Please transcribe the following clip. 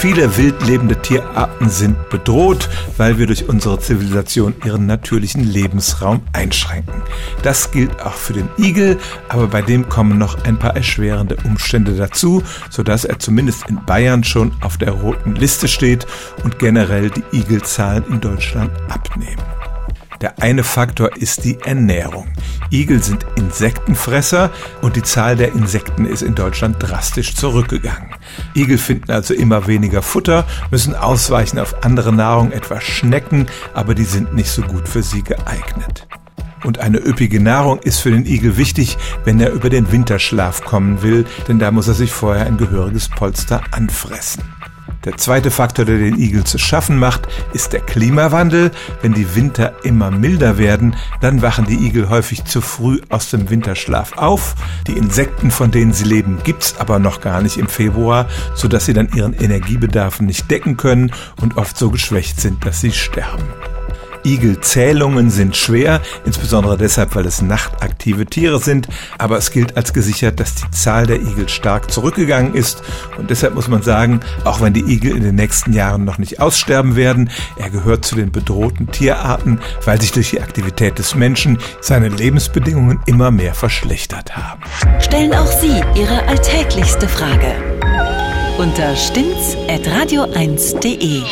Viele wild lebende Tierarten sind bedroht, weil wir durch unsere Zivilisation ihren natürlichen Lebensraum einschränken. Das gilt auch für den Igel, aber bei dem kommen noch ein paar erschwerende Umstände dazu, sodass er zumindest in Bayern schon auf der roten Liste steht und generell die Igelzahlen in Deutschland abnehmen. Der eine Faktor ist die Ernährung. Igel sind Insektenfresser und die Zahl der Insekten ist in Deutschland drastisch zurückgegangen. Igel finden also immer weniger Futter, müssen ausweichen auf andere Nahrung, etwa Schnecken, aber die sind nicht so gut für sie geeignet. Und eine üppige Nahrung ist für den Igel wichtig, wenn er über den Winterschlaf kommen will, denn da muss er sich vorher ein gehöriges Polster anfressen. Der zweite Faktor, der den Igel zu schaffen macht, ist der Klimawandel. Wenn die Winter immer milder werden, dann wachen die Igel häufig zu früh aus dem Winterschlaf auf. Die Insekten, von denen sie leben, gibt's aber noch gar nicht im Februar, sodass sie dann ihren Energiebedarf nicht decken können und oft so geschwächt sind, dass sie sterben. Igelzählungen sind schwer, insbesondere deshalb, weil es nachtaktive Tiere sind, aber es gilt als gesichert, dass die Zahl der Igel stark zurückgegangen ist und deshalb muss man sagen, auch wenn die Igel in den nächsten Jahren noch nicht aussterben werden, er gehört zu den bedrohten Tierarten, weil sich durch die Aktivität des Menschen seine Lebensbedingungen immer mehr verschlechtert haben. Stellen auch Sie Ihre alltäglichste Frage unter stints@radio1.de.